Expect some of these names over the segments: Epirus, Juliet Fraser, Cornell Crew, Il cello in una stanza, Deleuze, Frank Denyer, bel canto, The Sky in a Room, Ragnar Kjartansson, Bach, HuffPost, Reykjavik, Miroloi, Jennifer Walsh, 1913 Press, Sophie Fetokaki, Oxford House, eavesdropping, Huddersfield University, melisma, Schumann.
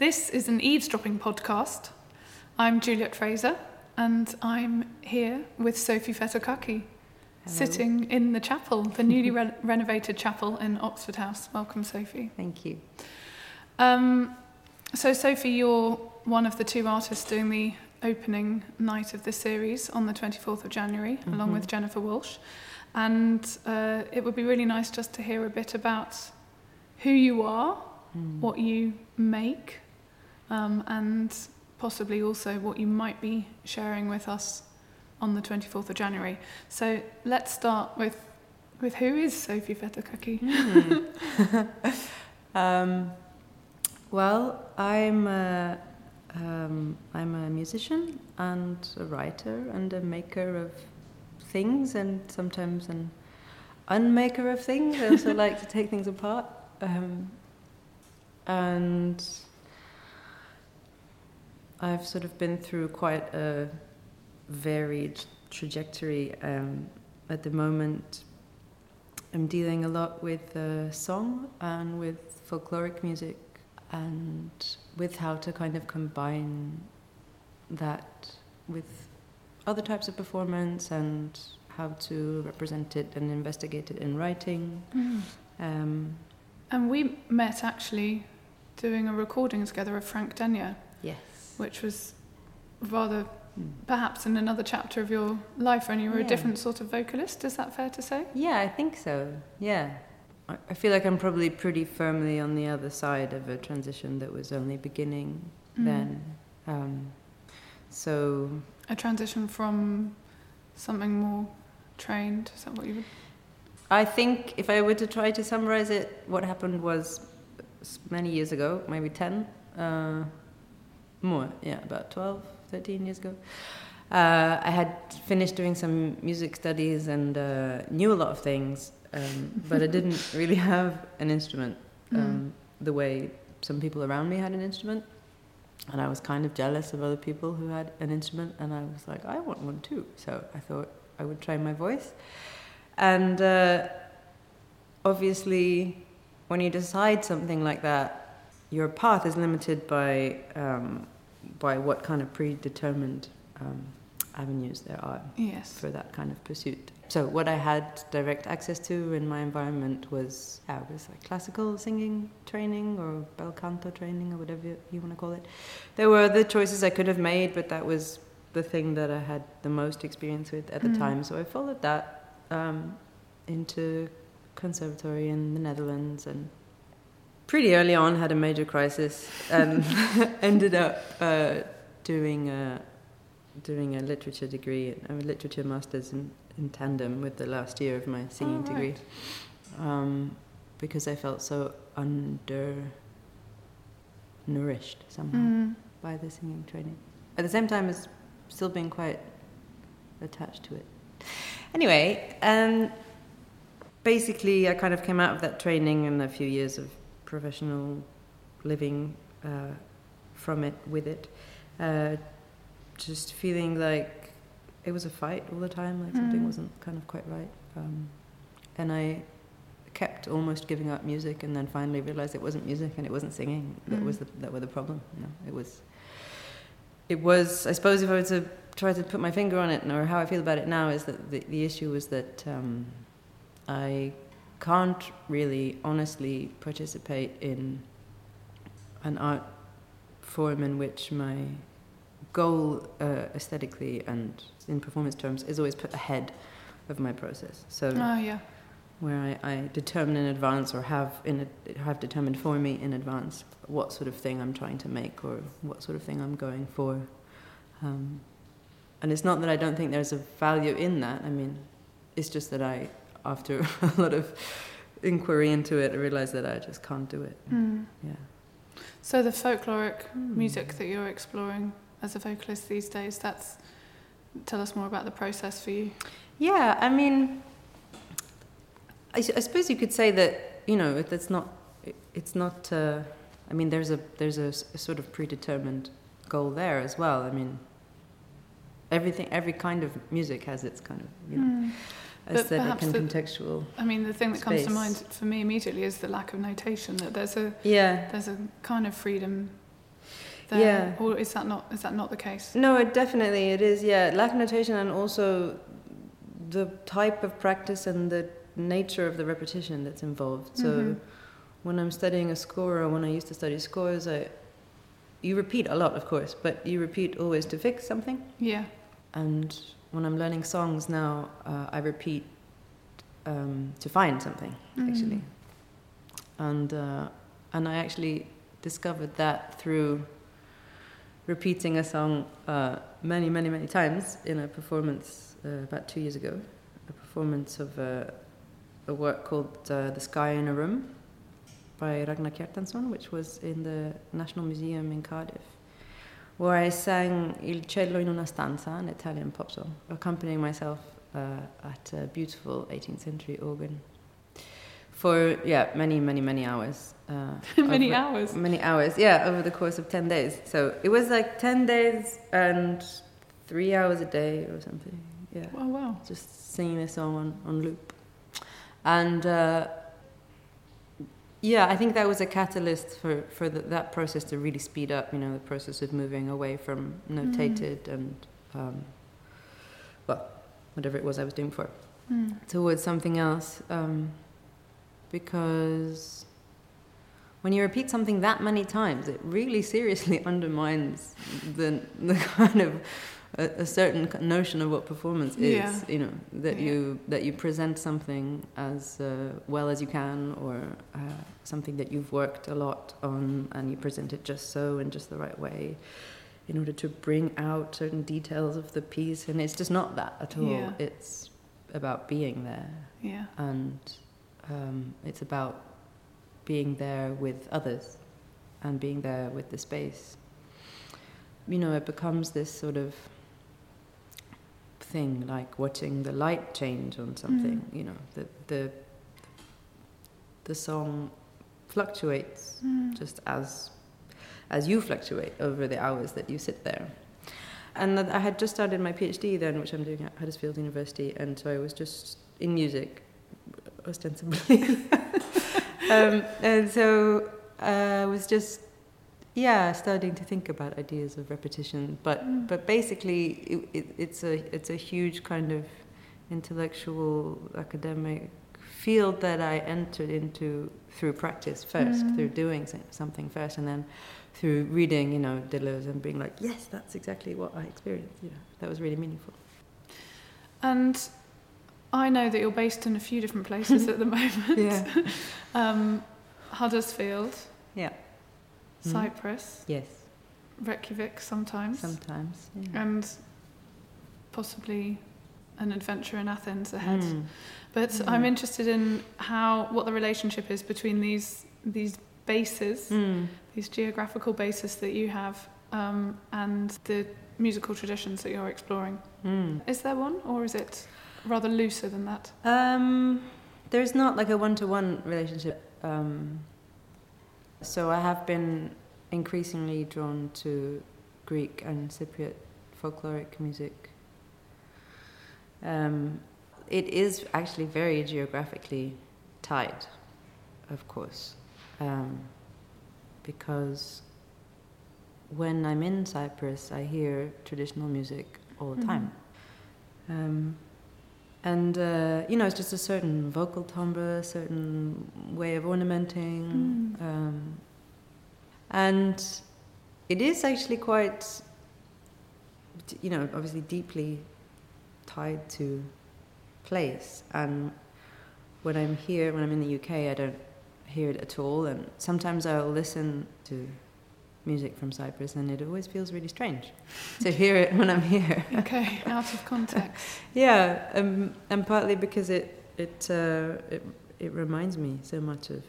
This is an eavesdropping podcast. I'm Juliet Fraser, and I'm here with Sophie Fetokaki, sitting in the chapel, the newly renovated chapel in Oxford House. Welcome, Sophie. Thank you. So, Sophie, you're one of the two artists doing the opening night of this series on the 24th of January, along with Jennifer Walsh. And it would be really nice just to hear a bit about who you are, what you make, and possibly also what you might be sharing with us on the 24th of January. So let's start with who is Sophie Fetokaki? Well, I'm a musician and a writer and a maker of things, and sometimes an unmaker of things. I also like to take things apart. And I've sort of been through quite a varied trajectory. At the moment, I'm dealing a lot with song and with folkloric music, and with how to kind of combine that with other types of performance and how to represent it and investigate it in writing. And we met actually doing a recording together of Frank Denyer. Yes. Which was rather, perhaps in another chapter of your life, and you were a different sort of vocalist, is that fair to say? Yeah, I think so, yeah. I feel like I'm probably pretty firmly on the other side of a transition that was only beginning then. So a transition from something more trained, is that what you would... I think if I were to try to summarize it, what happened was many years ago, maybe 10, about 12, 13 years ago. I had finished doing some music studies and knew a lot of things, but I didn't really have an instrument the way some people around me had an instrument. And I was kind of jealous of other people who had an instrument, and I was like, I want one too. So I thought I would try my voice. And obviously, when you decide something like that, your path is limited by what kind of predetermined avenues there are for that kind of pursuit. So what I had direct access to in my environment was like classical singing training or bel canto training or whatever you want to call it. There were other choices I could have made, but that was the thing that I had the most experience with at the time. So I followed that into conservatory in the Netherlands, and pretty early on had a major crisis and ended up doing a literature degree, a literature master's in tandem with the last year of my singing degree, because I felt so undernourished somehow by the singing training. At the same time as still being quite attached to it. Anyway, basically I kind of came out of that training and a few years of professional living from it, with it, just feeling like it was a fight all the time, like something wasn't kind of quite right. And I kept almost giving up music, and then finally realized it wasn't music and it wasn't singing that were the problem. You know, it was, I suppose, if I were to try to put my finger on it, or how I feel about it now, is that the issue was that I can't really honestly participate in an art form in which my goal aesthetically and in performance terms is always put ahead of my process. So where I determine in advance, or have determined for me in advance, what sort of thing I'm trying to make or what sort of thing I'm going for. And it's not that I don't think there's a value in that. I mean, it's just that I, after a lot of inquiry into it, I realised that I just can't do it. Yeah. So the folkloric music that you're exploring as a vocalist these days, tell us more about the process for you. Yeah, I mean, I suppose you could say that, you know, it's not. I mean, there's a sort of predetermined goal there as well. I mean, every kind of music has its kind of, you know, aesthetic and contextual. I mean, the thing that comes to mind for me immediately is the lack of notation. That there's a kind of freedom there, or is that not the case? No, definitely it is. Yeah, lack of notation, and also the type of practice and the nature of the repetition that's involved. So when I'm studying a score, or when I used to study scores, you repeat a lot, of course, but you repeat always to fix something. Yeah. And when I'm learning songs now, I repeat to find something, actually. And I actually discovered that through repeating a song many times in a performance about 2 years ago, a performance of a work called The Sky in a Room by Ragnar Kjartansson, which was in the National Museum in Cardiff, where I sang Il cello in una stanza, an Italian pop song, accompanying myself at a beautiful 18th century organ for many hours. Many hours, over the course of 10 days. So it was like 10 days and 3 hours a day or something. Yeah. Oh, wow. Just singing this song on loop. And I think that was a catalyst for that process to really speed up, the process of moving away from notated and, whatever it was I was doing before, towards something else. Because when you repeat something that many times, it really seriously undermines the kind of a certain notion of what performance is. Yeah. You present something as well as you can, or something that you've worked a lot on, and you present it just so in just the right way, in order to bring out certain details of the piece. And it's just not that at all. Yeah. It's about being there. Yeah. And it's about being there with others and being there with the space. It becomes this sort of thing, like watching the light change on something. The song fluctuates just as you fluctuate over the hours that you sit there. And I had just started my PhD then, which I'm doing at Huddersfield University, and so I was just in music, ostensibly. And so I was just, starting to think about ideas of repetition. But basically, it's a huge kind of intellectual, academic field that I entered into through practice first, through doing something first, and then through reading, Deleuze, and being like, yes, that's exactly what I experienced. That was really meaningful. And I know that you're based in a few different places at the moment. Yeah. Huddersfield. Yeah. Cyprus. Yes. Reykjavik sometimes. Sometimes. Yeah. And possibly an adventure in Athens ahead. But I'm interested in what the relationship is between these bases, these geographical bases that you have, and the musical traditions that you're exploring. Is there one, or is it rather looser than that? There's not like a one-to-one relationship. So I have been increasingly drawn to Greek and Cypriot folkloric music. It is actually very geographically tied, of course, because when I'm in Cyprus, I hear traditional music all the time. And, it's just a certain vocal timbre, a certain way of ornamenting. And it is actually quite, obviously deeply tied to place. And when I'm here, when I'm in the UK, I don't hear it at all. And sometimes I'll listen to music from Cyprus, and it always feels really strange to hear it when I'm here. Okay, out of context. And partly because it reminds me so much of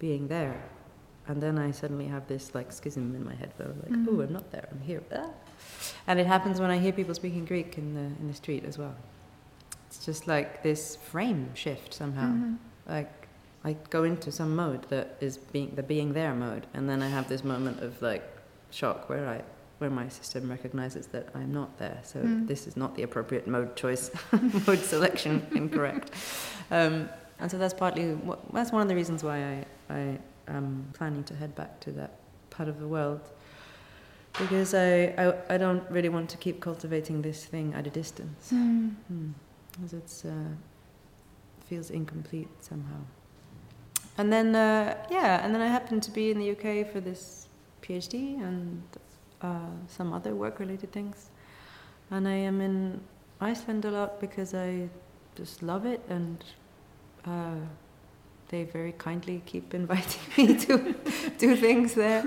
being there, and then I suddenly have this like schism in my head where I'm like, oh, I'm not there, I'm here. And it happens when I hear people speaking Greek in the street as well. It's just like this frame shift somehow, like. I go into some mode that is being there mode, and then I have this moment of like shock where my system recognizes that I'm not there. So this is not the appropriate mode choice, mode selection incorrect. And so that's partly that's one of the reasons why I am planning to head back to that part of the world. because I don't really want to keep cultivating this thing at a distance. Because it feels incomplete somehow. And then, and then I happened to be in the UK for this PhD and some other work-related things. And I am in Iceland a lot because I just love it, and they very kindly keep inviting me to do things there.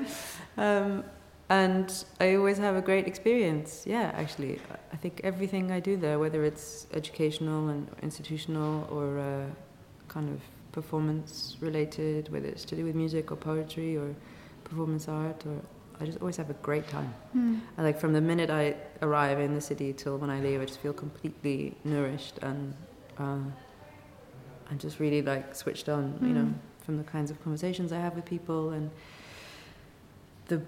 And I always have a great experience. Yeah, actually, I think everything I do there, whether it's educational and institutional or kind of performance-related, whether it's to do with music or poetry or performance art, or I just always have a great time. And like from the minute I arrive in the city till when I leave, I just feel completely nourished and I'm just really like switched on, you know, from the kinds of conversations I have with people and the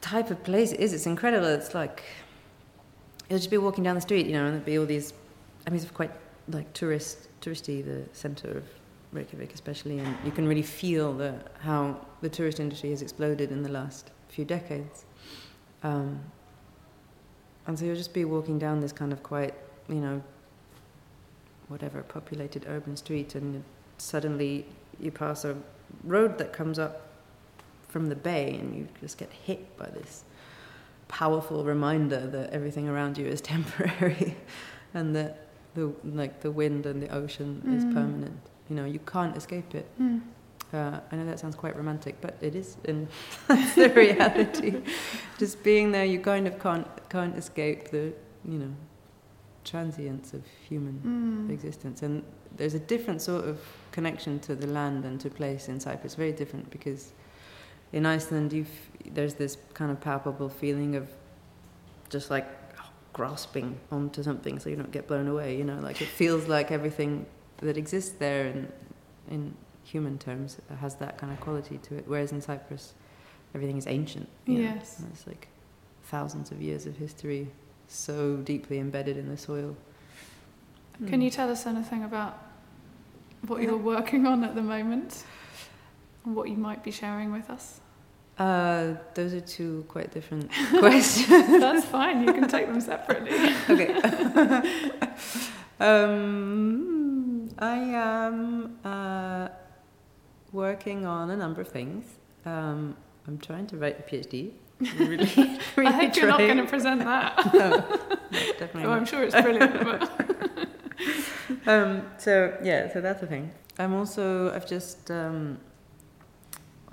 type of place it is. It's incredible. It's like you'll just be walking down the street, you know, and there'll be all these. I mean, it's quite like touristy, the centre of Reykjavik especially, and you can really feel how the tourist industry has exploded in the last few decades. And so you'll just be walking down this kind of quite, you know, whatever, populated urban street, and suddenly you pass a road that comes up from the bay and you just get hit by this powerful reminder that everything around you is temporary and that the wind and the ocean is permanent. You know, you can't escape it. I know that sounds quite romantic, but it is in the reality. Just being there, you kind of can't escape the, you know, transience of human existence. And there's a different sort of connection to the land and to place in Cyprus. Very different, because in Iceland, there's this kind of palpable feeling of just like grasping onto something so you don't get blown away. You know, like it feels like everything that exists there in human terms has that kind of quality to it, whereas in Cyprus everything is ancient. Yes. It's like thousands of years of history so deeply embedded in the soil. Can you tell us anything about what you're working on at the moment and what you might be sharing with us? Those are two quite different questions. That's fine, you can take them separately. Okay. I am working on a number of things. I'm trying to write a PhD. Really I hope you're not going to present that. No, definitely. Not. I'm sure it's brilliant. But so that's a thing. I'm also. I've just. I'm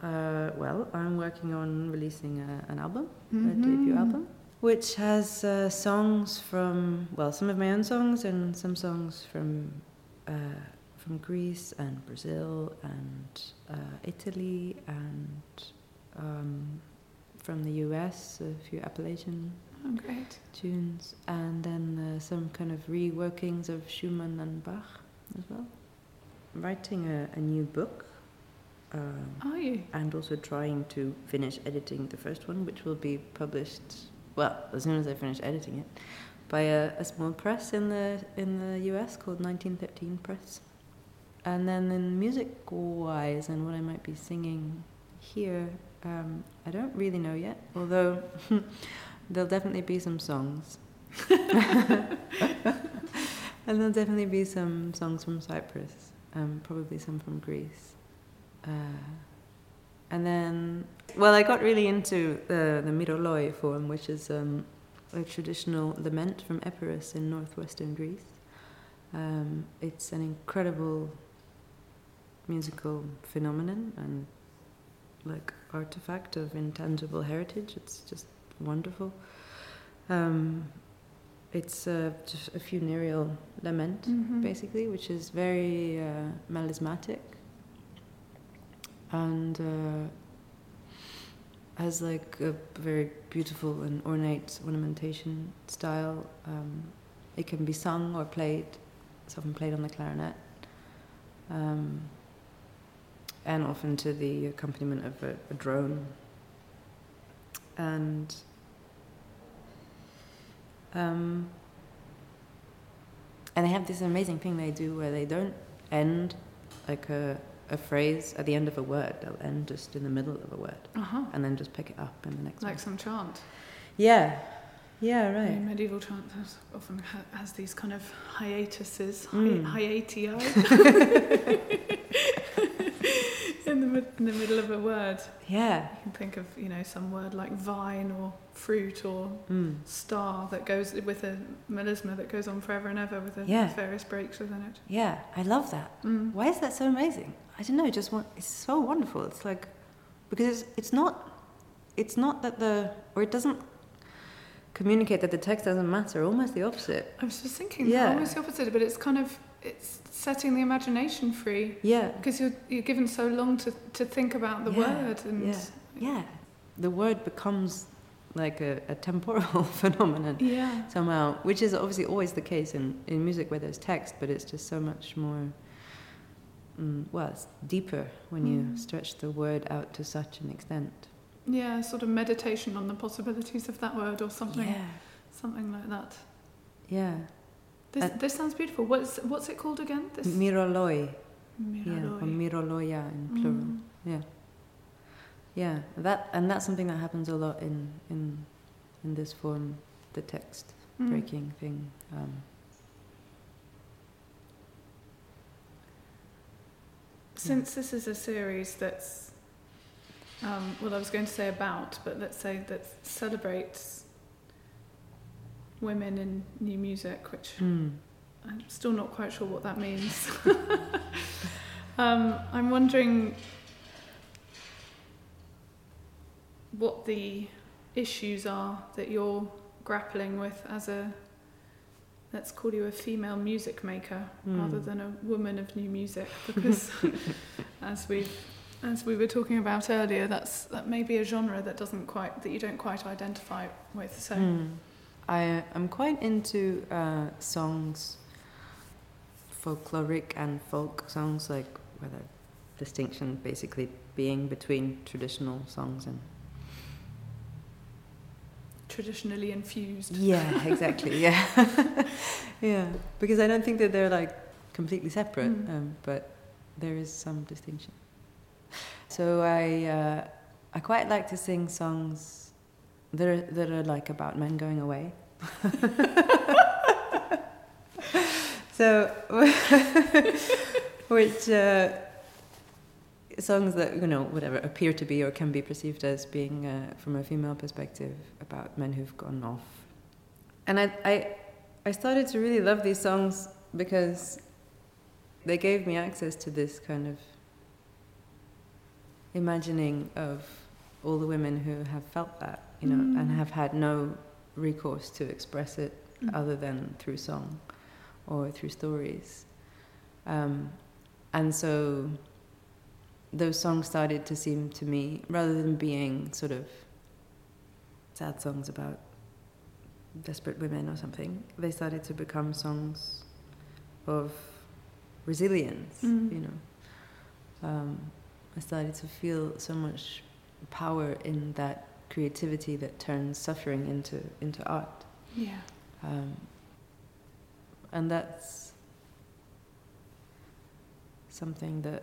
working on releasing an album, a debut album, which has songs from some of my own songs and some songs from Greece and Brazil and Italy and from the US, a few Appalachian tunes, and then some kind of reworkings of Schumann and Bach as well. I'm writing a new book. Are you? And also trying to finish editing the first one, which will be published, as soon as I finish editing it, by a small press in the US called 1913 Press. And then in music-wise and what I might be singing here, I don't really know yet, although there'll definitely be some songs. And there'll definitely be some songs from Cyprus, probably some from Greece. And then, I got really into the Miroloi form, which is... a traditional lament from Epirus in northwestern Greece. It's an incredible musical phenomenon and like artifact of intangible heritage. It's just wonderful. It's just a funereal lament, basically, which is very melismatic and has like a very beautiful and ornate ornamentation style. It can be sung or played. It's often played on the clarinet, and often to the accompaniment of a drone. And they have this amazing thing they do where they don't end like a phrase at the end of a word. They'll end just in the middle of a word and then just pick it up in the next one. Like some chant. Yeah. Yeah, right. I mean, medieval trance often has these kind of hiatuses, hiatii, in the middle of a word. Yeah. You can think of, you know, some word like vine or fruit or star that goes with a melisma that goes on forever and ever with the various breaks within it. Yeah, I love that. Mm. Why is that so amazing? I don't know, it's so wonderful. It's like, because it's not that it doesn't communicate that the text doesn't matter, almost the opposite. I was just thinking, almost the opposite, but it's setting the imagination free. Yeah. Because you're given so long to think about the word. And the word becomes like a temporal phenomenon somehow, which is obviously always the case in music where there's text, but it's just so much more, it's deeper when you stretch the word out to such an extent. Yeah, sort of meditation on the possibilities of that word or something, something like that. Yeah. This sounds beautiful. What's it called again? This Miroloi. Miroloi. Or Miroloia in plural. Yeah. Yeah, that's something that happens a lot in this form, the text breaking thing. Since this is a series that's I was going to say about, but let's say that celebrates women in new music, which I'm still not quite sure what that means. I'm wondering what the issues are that you're grappling with as let's call you a female music maker rather than a woman of new music, because as we were talking about earlier, that may be a genre that you don't quite identify with. So I'm quite into songs, folkloric and folk songs, like where the distinction basically being between traditional songs and traditionally infused. Yeah, exactly. Yeah, yeah. Because I don't think that they're like completely separate, but there is some distinction. So I quite like to sing songs that are like about men going away. So which songs that, you know, whatever appear to be or can be perceived as being from a female perspective about men who've gone off. And I started to really love these songs because they gave me access to this kind of imagining of all the women who have felt that, you know, and have had no recourse to express it other than through song or through stories. And so those songs started to seem to me, rather than being sort of sad songs about desperate women or something, they started to become songs of resilience, you know. I started to feel so much power in that creativity that turns suffering into art. Yeah. And that's something that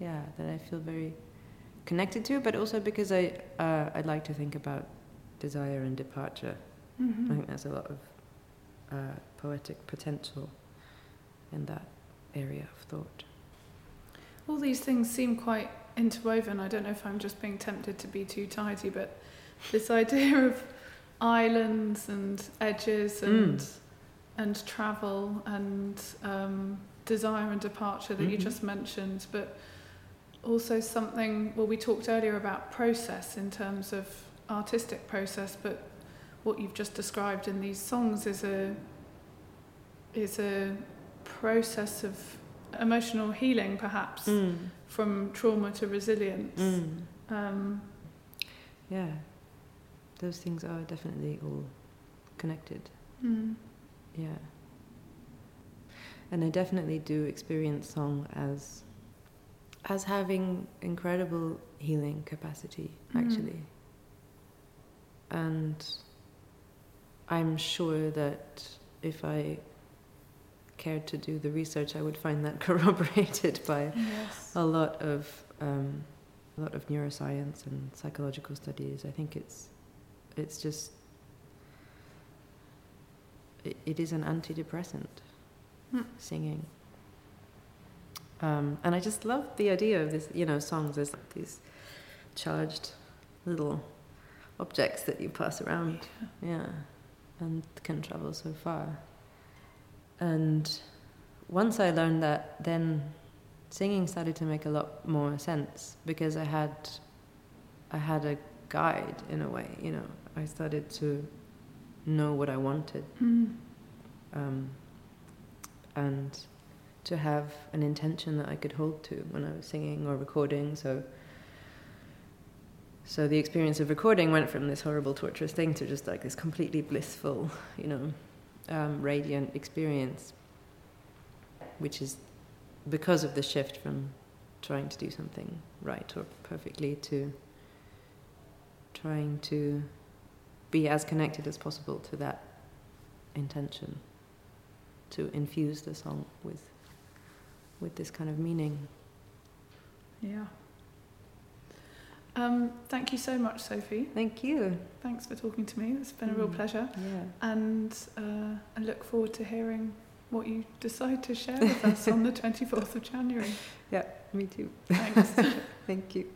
I feel very connected to, but also because I like to think about desire and departure. Mm-hmm. I think there's a lot of poetic potential in that area of thought. All these things seem quite interwoven. I don't know if I'm just being tempted to be too tidy, but this idea of islands and edges and travel and desire and departure that you just mentioned, but also something, we talked earlier about process in terms of artistic process, but what you've just described in these songs is a process of emotional healing, perhaps, from trauma to resilience. Those things are definitely all connected. Yeah, and I definitely do experience song as having incredible healing capacity, actually. And I'm sure that if I cared to do the research, I would find that corroborated by a lot of a lot of neuroscience and psychological studies. I think it's just, it is an antidepressant, singing. And I just love the idea of this, you know, songs as like these charged little objects that you pass around, yeah, and can travel so far. And once I learned that, then singing started to make a lot more sense, because I had a guide in a way, you know. I started to know what I wanted, and to have an intention that I could hold to when I was singing or recording. So the experience of recording went from this horrible, torturous thing to just like this completely blissful, you know, radiant experience, which is because of the shift from trying to do something right or perfectly to trying to be as connected as possible to that intention, to infuse the song with this kind of meaning. Yeah. Thank you so much, Sophie. Thank you. Thanks for talking to me. It's been a real pleasure. Yeah. And I look forward to hearing what you decide to share with us on the 24th of January. Yeah, me too. Thanks. Thank you.